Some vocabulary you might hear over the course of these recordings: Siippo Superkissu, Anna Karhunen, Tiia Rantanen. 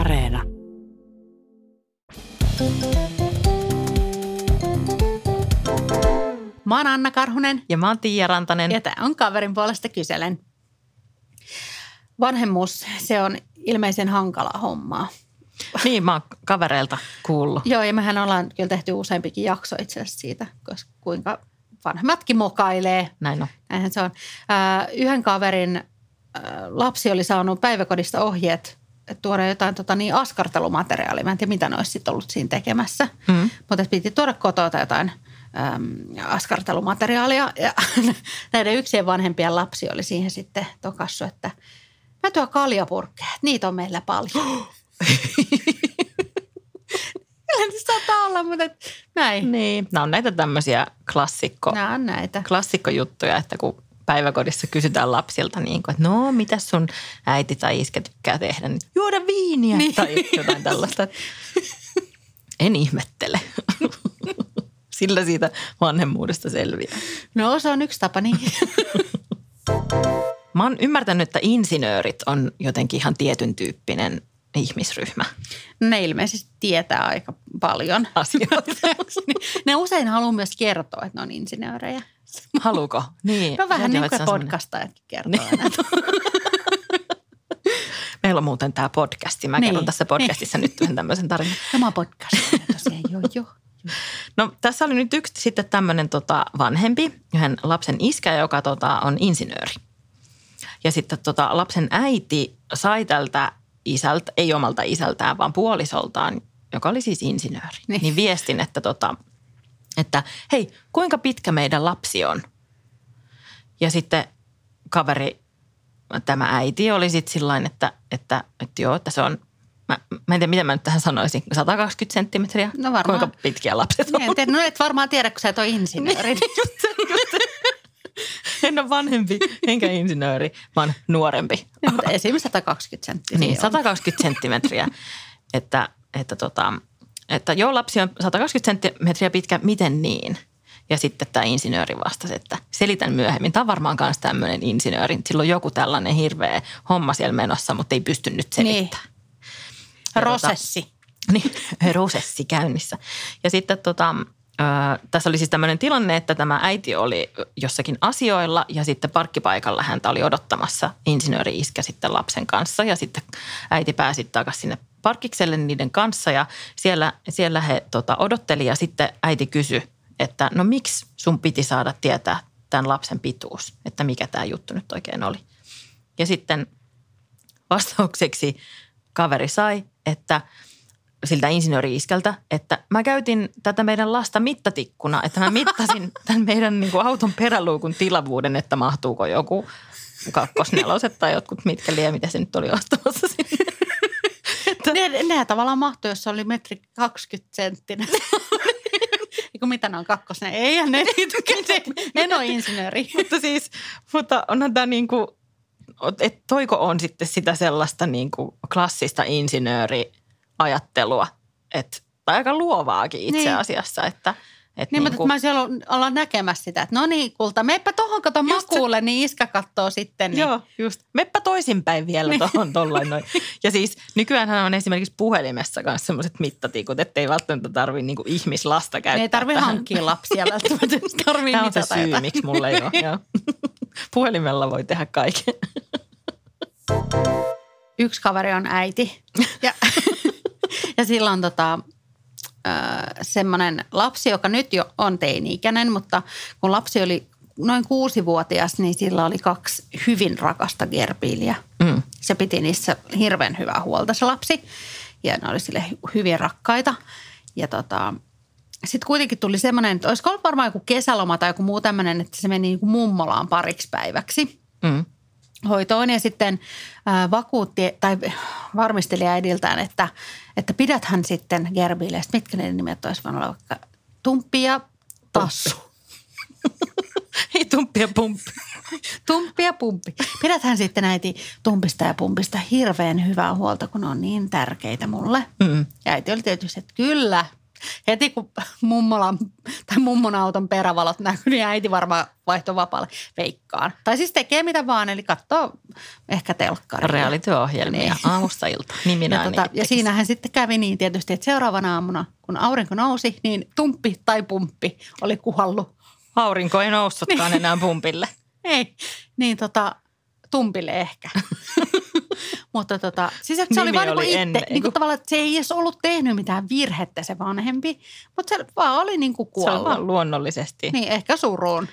Areena. Mä oon Anna Karhunen. Ja mä oon Tiia Rantanen. Ja tää on Kaverin puolesta kyselen. Vanhemmuus, se on ilmeisen hankalaa hommaa. Niin, mä oon kavereilta kuullut. Joo, ja mehän ollaan kyllä tehty useampikin jakso itse asiassa siitä, koska kuinka vanhemmatkin mokailee. Näin on. Näinhän se on. Yhden kaverin lapsi oli saanut päiväkodista ohjeet tuoda jotain niin askartelumateriaalia. Mä en tiedä, mitä ne olisi sitten ollut siinä tekemässä. Mm. Mutta piti tuoda kotoa jotain askartelumateriaalia. Ja näiden yksien vanhempien lapsi oli siihen sitten tokassu, että mä tuon kaljapurkkeja, niitä on meillä paljon. Kyllä se saattaa olla, mutta näin. Niin, nämä on näitä tämmöisiä klassikkojuttuja, että kun päiväkodissa kysytään lapsilta, niin kuin, että no, mitä sun äiti tai iskä tykkää tehdä? Niin, juoda viiniä niin. Tai jotain tällaista. En ihmettele. Sillä siitä vanhemmuudesta selviää. No, se on yksi tapa, niin. Mä oon ymmärtänyt, että insinöörit on jotenkin ihan tietyn tyyppinen ihmisryhmä. Ne ilmeisesti tietää aika paljon asioita. Ne usein haluaa myös kertoa, että ne on insinöörejä. Haluuko? Niin. No vähän niin kuin podcastajatkin kertoo. Meillä on muuten tämä podcasti. Mä kerron tässä podcastissa nyt vähän tämmöisen tarinan. Tämä on podcasti. Tosiaan, joo. No tässä oli nyt yksi sitten tämmöinen vanhempi, yhden lapsen iskä, joka on insinööri. Ja sitten lapsen äiti sai tältä isältä, ei omalta isältään, vaan puolisoltaan, joka oli siis insinööri, niin viestin, että hei, kuinka pitkä meidän lapsi on? Ja sitten kaveri, tämä äiti oli sitten sillain, että joo, että se on, mä en tiedä, mitä mä nyt tähän sanoisin, 120 senttimetriä, no varmaan, kuinka pitkiä lapset on? No et varmaan tiedä, kun sä et ole insinööri. En ole vanhempi, enkä insinööri, vaan nuorempi. Esimerkiksi 120 senttimetriä. Niin, 120 senttimetriä. Että joo, lapsi on 120 senttimetriä pitkä, miten niin? Ja sitten tämä insinööri vastasi, että selitän myöhemmin. Tämä on varmaan myös tämmöinen insinööri. Sillä on joku tällainen hirveä homma siellä menossa, mutta ei pysty nyt selittämään. Niin. Prosessi. Niin, prosessi käynnissä. Ja sitten tässä oli siis tämmöinen tilanne, että tämä äiti oli jossakin asioilla ja sitten parkkipaikalla häntä oli odottamassa insinööri-iskä sitten lapsen kanssa. Ja sitten äiti pääsi takaisin sinne parkkikselle niiden kanssa ja siellä he odotteli ja sitten äiti kysyi, että no miksi sun piti saada tietää tämän lapsen pituus, että mikä tämä juttu nyt oikein oli. Ja sitten vastaukseksi kaveri sai, että siltä insinööri-iskältä, että mä käytin tätä meidän lasta mittatikkuna, että mä mittasin tämän meidän auton peräluukun tilavuuden, että mahtuuko joku 2/4 tai jotkut mitkä liian, mitä se nyt oli ostamassa sinne. Nehän tavallaan mahtui, jos se oli 1,20 metriä. Eiku mitä ne on 2, eihän ne en ole insinööri. Mutta onhan tämä että toiko on sitten sitä sellaista klassista insinööri ajattelua, tai aika luovaakin itse asiassa, niin. Mutta mä siellä ollaan näkemässä sitä, että no niin kulta, meppä tohon kato makuulle, niin iskä kattoo sitten. Niin. Joo, just. Meppä toisinpäin vielä niin. Tohon tollain noin. Ja siis nykyäänhän on esimerkiksi puhelimessa myös sellaiset mittatikut, ettei välttämättä tarvii ihmislasta käyttää. Ei tarvii hankkia lapsia välttämättä, tarvii mitata. Tämä on se syy, miksi mulla ei ole. Puhelimella voi tehdä kaiken. Yksi kaveri on äiti. Ja sillä on semmoinen lapsi, joka nyt jo on teini-ikäinen, mutta kun lapsi oli noin 6-vuotias, niin sillä oli 2 hyvin rakasta gerbiiliä. Mm. Se piti niissä hirveän hyvää huolta se lapsi ja ne oli sille hyvin rakkaita. Ja sitten kuitenkin tuli semmoinen, että olisiko ollut varmaan joku kesäloma tai joku muu tämmöinen, että se meni mummolaan pariksi päiväksi. Mm. Hoitoon ja sitten vakuutti tai varmisteli äidiltään, että pidäthän sitten gerbiilejä. Mitkä ne nimet olisi voinut olla vaikka Tumppi ja Tassu. Ei Tumppi ja Pumppi. Tumppi ja Pumppi. Pidäthän sitten äiti Tumpista ja Pumpista hirveän hyvää huolta, kun on niin tärkeitä mulle. Mm. Ja äiti oli tietysti, että kyllä. heti kun mummon auton perävalot näkyy, niin äiti varmaan vaihtoi vapaalle, veikkaan. Tai siis tekee mitä vaan, eli katsoo ehkä telkkaria. Reality-ohjelmia niin. Aamusta ilta. Niin minä ja, ja siinähän sitten kävi niin tietysti, että seuraavana aamuna, kun aurinko nousi, niin tumppi tai pumppi oli kuhallut. Aurinko ei noussutkaan niin. Enää pumpille. Ei, niin tumpille ehkä. Mutta siis se oli vaan oli itse, niinku tavallaan, että se ei edes ollut tehnyt mitään virhettä se vanhempi, mutta se vaan oli niinku kuollut. Se oli vaan luonnollisesti. Niin, ehkä suruun.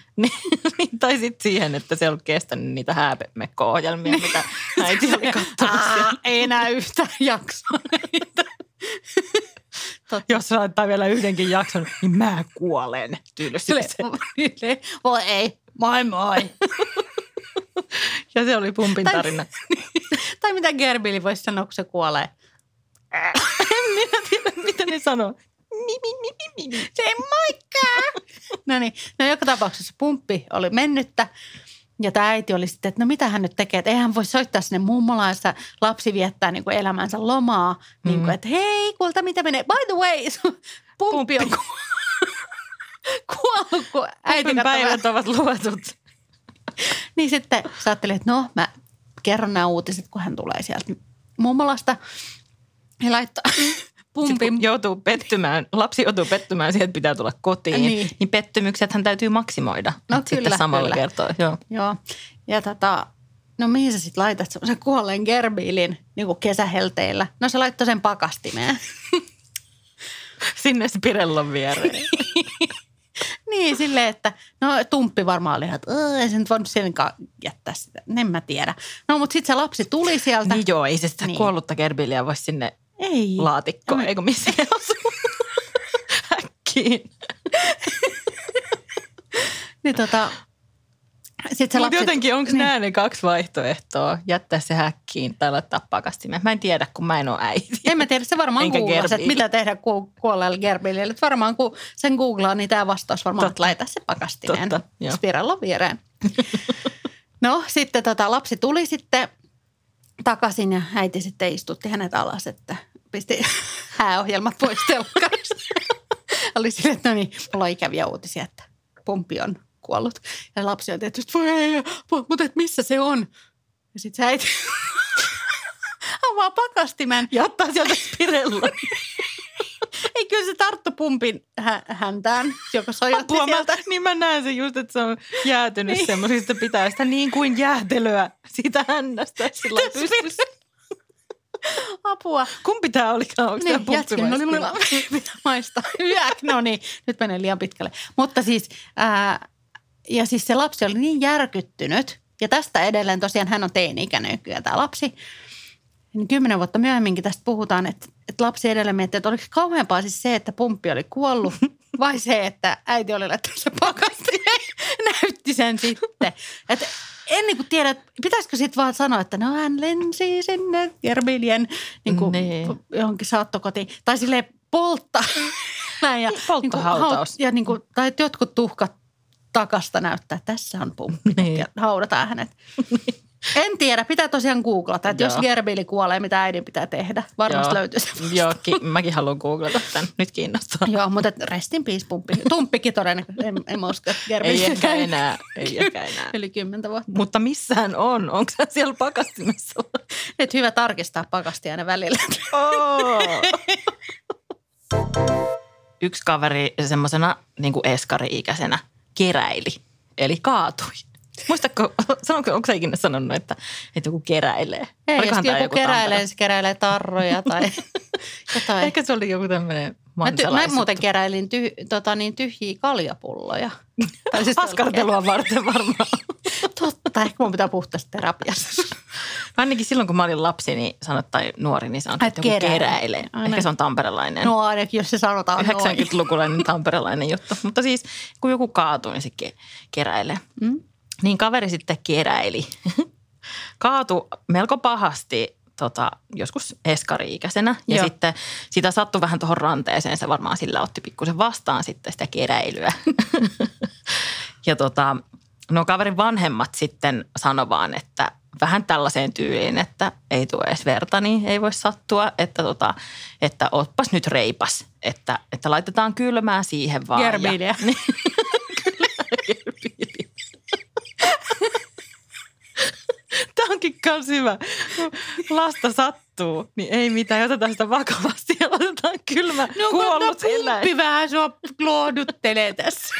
Tai sitten siihen, että se ei ollut kestänyt niitä hääpemmekko-ohjelmia, mitä äiti oli kattomassa. Ei enää yhtään jaksoa niitä. Jos se laittaa vielä yhdenkin jakson, niin mä kuolen tylsyyteen. Voi ei, moi moi. Ja se oli pumpin tarina. Tai mitä Gerbilli voisi sanoa, kun se kuolee? En minä tiedä, mitä ne sanoo. Se ei moikkaa. No joka tapauksessa pumppi oli mennyttä. Ja tämä äiti oli sitten, että no mitä hän nyt tekee, että eihän voi soittaa sinne mummolaan, jossa lapsi viettää niin kuin elämänsä lomaa. Niin kuin, että hei, kulta, mitä menee? By the way, pumppi on kuollut, kun äiti päivät ovat luotut. Niin sitten sä ajattelin, että no mä kerron nämä uutiset, kun hän tulee sieltä mummolasta ja laittaa pumpin. Joutuu pettymään, lapsi joutuu pettymään siihen, että pitää tulla kotiin, niin pettymyksethän täytyy maksimoida. No kyllä, samalla kyllä. Kertoo, joo. Ja no mihin sä sit laitat semmoisen kuolleen gerbiilin niin kuin kesähelteillä? No se laittoi sen pakastimeen. Sinne Spirellon viereen. Niin, silleen, että no tumppi varmaan oli, että ei se nyt voinut senkaan jättää sitä, en mä tiedä. No, mutta sitten se lapsi tuli sieltä. Niin joo, ei se sitä kuollutta gerbiiliä voi sinne ei. Laatikkoon, eikö missä ei osu häkkiin. Niin Sitten se lapsi... jotenkin, onko nämä ne kaksi vaihtoehtoa, jättää se häkkiin tai laittaa pakastimeen? Mä en tiedä, kun mä en ole äiti. En mä tiedä, se varmaan googlasi, että mitä tehdä kuolleella gerbiilillä. Varmaan kun sen googlaa, niin tämä vastaus varmaan, että laita se pakastimeen Spirellon viereen. No sitten lapsi tuli sitten takaisin ja äiti sitten istutti hänet alas, että pisti hääohjelmat pois telkkarista. Oli silleen, että no niin, mulla on ikäviä uutisia, että pumppi on kuollut. Ja lapsi on tietysti, mutta missä se on? Ja sit sä äiti avaa pakastimen ja ottaa sieltä Spirellon. Ei, kyllä se tarttu pumpin häntään, joka sojotti sieltä. Niin mä näen se just, että se on jäätynyt niin. Semmoisista pitää sitä niin kuin jäätelöä siitä hännästä. Sillä apua. Kumpi tää olikaan? Onko niin, tämä pumppimaistilä? Pitää maistaa. No niin, nyt menee liian pitkälle. Mutta siis... ja siis se lapsi oli niin järkyttynyt, ja tästä edelleen tosiaan hän on teini-ikäinen nykyään tämä lapsi. Niin 10 vuotta myöhemminkin tästä puhutaan, että lapsi edelleen miettii, että oliko kauheampaa siis se, että pumppi oli kuollut, vai se, että äiti oli laittanut se pakasti näytti sen sitten. Että en niin kuin tiedä, että pitäisikö sitten vaan sanoa, että no hän lensi sinne gerbiilien niin kuin johonkin saattokotiin, tai silleen polttaa. Ja, polttohautaus. Ja niin kuin, tai jotkut tuhkat. Takasta näyttää, että tässä on pumppi niin. Ja haudataan hänet. Niin. En tiedä, pitää tosiaan googlata, että jos gerbiili kuolee, mitä äidin pitää tehdä. Varmasti löytyy semmoista. Joo, mäkin haluan googlata tämän. Nyt kiinnostaa. Joo, mutta rest in peace pumppi. Tumppikin todennäköisesti. En usko, että gerbiili ei ehkä enää. Yli 10 vuotta. Mutta missään on? Onko hän siellä pakastimessa? Nyt hyvä tarkistaa pakastia aina välillä. Yksi kaveri semmoisena niin kuin eskari-ikäisenä. Keräili, eli kaatui. Muistatko, onko sä ikinä sanonut, että joku keräilee? Ei, olikohan jos joku keräilee, niin se keräilee tarroja tai jotain. Ehkä se oli joku tämmöinen mansalaisuutta. Mä muuten keräilin tyhjiä kaljapulloja. Siis paskartelua varten varmaan. Totta, ehkä mun pitää puhtaista terapiassa. Ainakin silloin, kun mä olin lapsi, niin sanot, tai nuori, niin sanot, että joku keräilee. Ehkä se on tamperelainen. No ainakin, jos se sanotaan 90-lukulainen tamperelainen juttu. Mutta siis, kun joku kaatuu, niin se keräilee. Mm? Niin kaveri sitten keräili. Kaatui melko pahasti joskus eskari-ikäisenä. Ja sitten sitä sattui vähän tuohon ranteeseen. Se varmaan sillä otti pikkusen vastaan sitten sitä keräilyä. Ja no kaverin vanhemmat sitten sanoi vaan, että vähän tällaiseen tyyliin, että ei tule edes verta, niin ei voi sattua, että ootpas nyt reipas, että laitetaan kylmää siihen vaan. Gerbiiliä. Ja, gerbiiliä. Tämä onkin myös hyvä. Lasta sattuu, niin ei mitään, otetaan sitä vakavasti ja laitetaan kylmä kuollut eläin. Kumpi vähän sua lohduttelee tässä.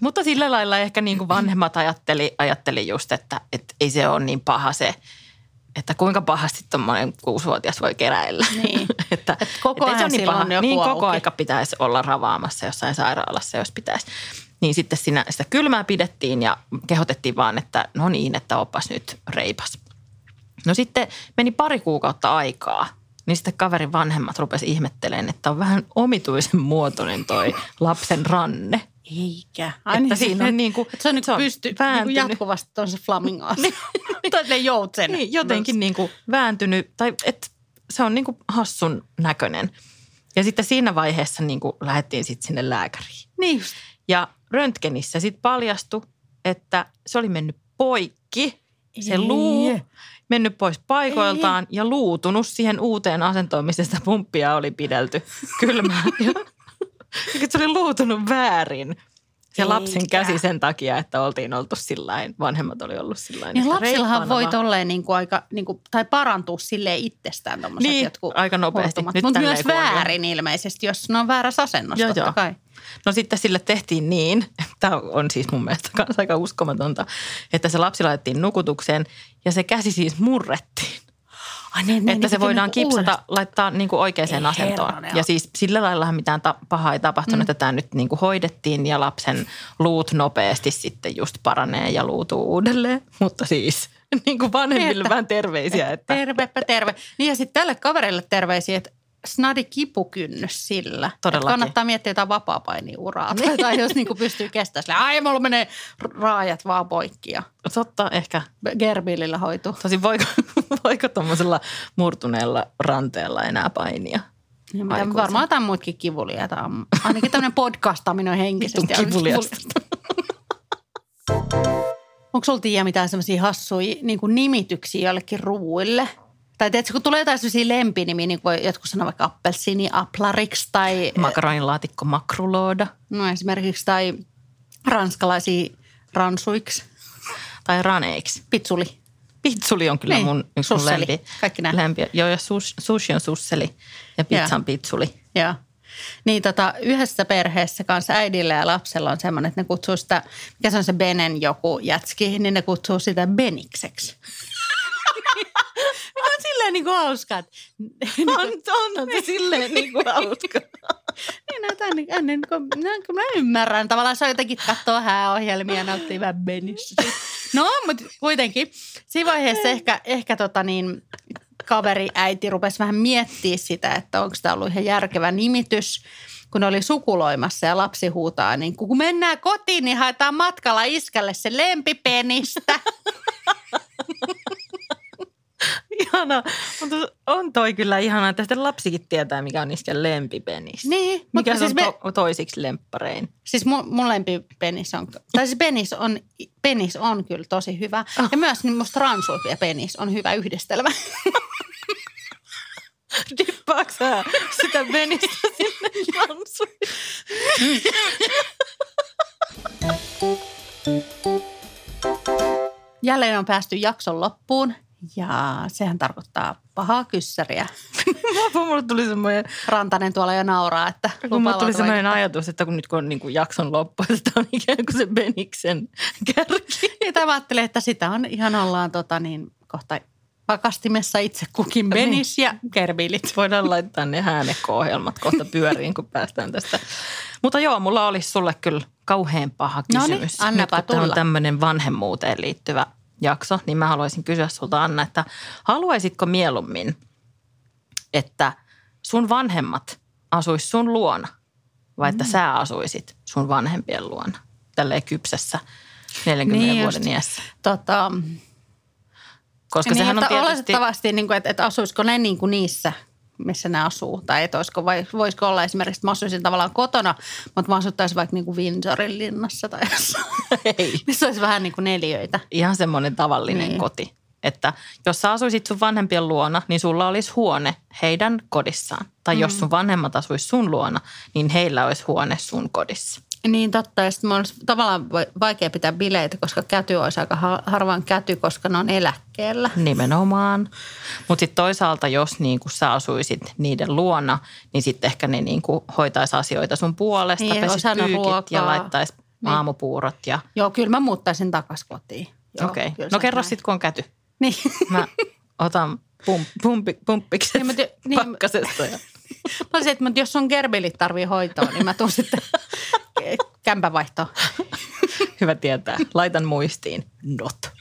Mutta sillä lailla ehkä niin kuin vanhemmat ajatteli just, että ei se ole niin paha se, että kuinka pahasti tuommoinen 6-vuotias voi keräillä. Niin. että koko ajan niin paha, niin koko aika pitäisi olla ravaamassa jossain sairaalassa, jos pitäisi. Niin sitten sitä kylmää pidettiin ja kehotettiin vaan, että no niin, että opas nyt reipas. No sitten meni 2 kuukautta aikaa. Niin sitten kaverin vanhemmat rupesi ihmettelemään, että on vähän omituisen muotoinen toi lapsen ranne. Eikä. Aini, että siinä on niin kuin, että se on nyt vääntynyt. Jatkuvasti tuon se flamingoas. Tai se joutsen. Niin, jotenkin niin kuin vääntynyt. Tai että se on niin kuin hassun näköinen. Ja sitten siinä vaiheessa niin kuin lähdettiin sitten sinne lääkäriin. Niin just. Ja röntgenissä sitten paljastui, että se oli mennyt poikki. Se luu mennyt pois paikoiltaan ja luutunut siihen uuteen asentoon, missä sitä pumppia oli pidelty kylmään. Se oli luutunut väärin se lapsen käsi sen takia, että oltiin oltu sillain, vanhemmat oli ollut sillain. Niin lapsillahan voi tolleen niinku aika, niinku, tai parantua silleen itsestään tommoset niin, jotkut aika nopeasti. Mutta myös väärin ilmeisesti, jos ne on väärässä asennossa totta kai. No sitten sille tehtiin niin, tämä on siis mun mielestä myös aika uskomatonta, että se lapsi laitettiin nukutukseen ja se käsi siis murrettiin. Ai niin, että se voidaan kipsata, laittaa niinku oikeaan asentoon. Ja siis sillä laillahan mitään pahaa ei tapahtunut, että tämä nyt niinku hoidettiin ja lapsen luut nopeasti sitten just paranee ja luutuu uudelleen. Mutta siis niinku vanhemmille vähän terveisiä. Että. Terve. Niin ja sitten tälle kaverille terveisiä, että snadi kipukynnys sillä. Todellakin. Kannattaa miettiä jotain vapaapainiuraa. Tai jos niinku pystyy kestämään sillä, ai mulla menee raajat vaan poikki. Ja. Totta, ehkä. Gerbiilillä hoituu. Tosin voiko tuommoisella murtuneella ranteella enää painia? Ja varmaan jotain muutkin kivulia. Ainakin tämmöinen podcastaminen henkisesti. Kivuliasta. Onko sulla Tiia mitään semmoisia hassuja niin kuin nimityksiä jollekin ruuille? Tai tiedätkö, kun tulee jotain sellaisia lempinimiä, niin kuin jotkut sanoo vaikka appelsiini aplariksi tai... Makaronilaatikko makrulooda. No esimerkiksi tai ranskalaisia ransuiksi. Tai raneiksi. Pitsuli. Pitsuli on kyllä mun yksi mun lempi. Kaikki nämä. Lempi. Joo, ja sushi on susseli ja pizza on pitsuli. Joo. Niin yhdessä perheessä kanssa äidillä ja lapsella on semmoinen, että ne kutsuu sitä, mikä se on se Benen joku jätski, niin ne kutsuu sitä Benikseksi. Mikä on silleen niin kuin hauskaa. On se silleen niin kuin hauskaa. Niin kun mä ymmärrän. Tavallaan se on jotenkin katsoa hääohjelmia ja nauttii vähän Benistä. No, mutta kuitenkin. Siinä vaiheessa ehkä kaveri äiti rupesi vähän miettimään sitä, että onko tämä ollut ihan järkevä nimitys, kun oli sukuloimassa ja lapsi huutaa. Niin kun mennään kotiin, niin haetaan matkalla iskälle se lempipenistä. Ihana, mutta on toi kyllä ihanaa, että sitten lapsikin tietää, mikä on isken lempipenis. Niin. Mikä se on siis toisiksi lempparein? Siis mun lempipenis on, tai siis penis on kyllä tosi hyvä. Oh. Ja myös niin musta ransuipi ja penis on hyvä yhdistelmä. Dippaatko sä sitä penistä sinne ransuipi? Jälleen on päästy jakson loppuun. Ja sehän tarkoittaa pahaa kyssäriä. Mulle tuli semmoinen... Rantanen tuolla jo nauraa, että... Mulle tuli semmoinen ajatus, että kun nyt kun on niin kuin jakson loppu, että on ikään kuin se Beniksen kärki. Ja mä ajattelin, että sitä on ihan ollaan kohta pakastimessa itse kukin Benis ja gerbiilit. Voidaan laittaa ne häänekko-ohjelmat kohta pyöriin, kun päästään tästä. Mutta joo, mulla olisi sulle kyllä kauhean paha kysymys. No niin, annapa tulla. Nyt on tämmöinen vanhemmuuteen liittyvä... jakso, niin mä haluaisin kysyä sulta, Anna, että haluaisitko mieluummin, että sun vanhemmat asuis sun luona vai että sä asuisit sun vanhempien luona tälleen kypsessä 40 vuoden iässä? Koska sehän on tietysti... Oletettavasti, että asuisiko ne niissä missä ne asuu. Tai että olisiko, vai voisiko olla esimerkiksi, että mä asuisin tavallaan kotona, mutta mä asuttaisin vaikka niin kuin Windsorin linnassa tai jossain. Ei. Missä olisi vähän niin kuin neliöitä. Ihan semmoinen tavallinen koti. Että jos sä asuisit sun vanhempien luona, niin sulla olisi huone heidän kodissaan. Tai jos sun vanhemmat asuisi sun luona, niin heillä olisi huone sun kodissa. Niin totta, ja sitten mun olisi tavallaan vaikea pitää bileitä, koska käty olisi aika harvaan käty, koska ne on eläkkeellä. Nimenomaan. Mutta sitten toisaalta, jos niinku sä asuisit niiden luona, niin sitten ehkä ne niinku hoitaisi asioita sun puolesta. Niin, pesit pyykit ja laittaisi aamupuurot. Ja... Joo, kyllä mä muuttaisin takaisin kotiin. Okei. Okay. No kerro sitten, kun on käty. Niin. Mä otan pumppikset niin, pakkasesta. Ja... Mä olisin, että jos sun gerbilit tarvii hoitoa, niin mä tuun sitten kämpävaihtoon. Hyvä tietää. Laitan muistiin. Not.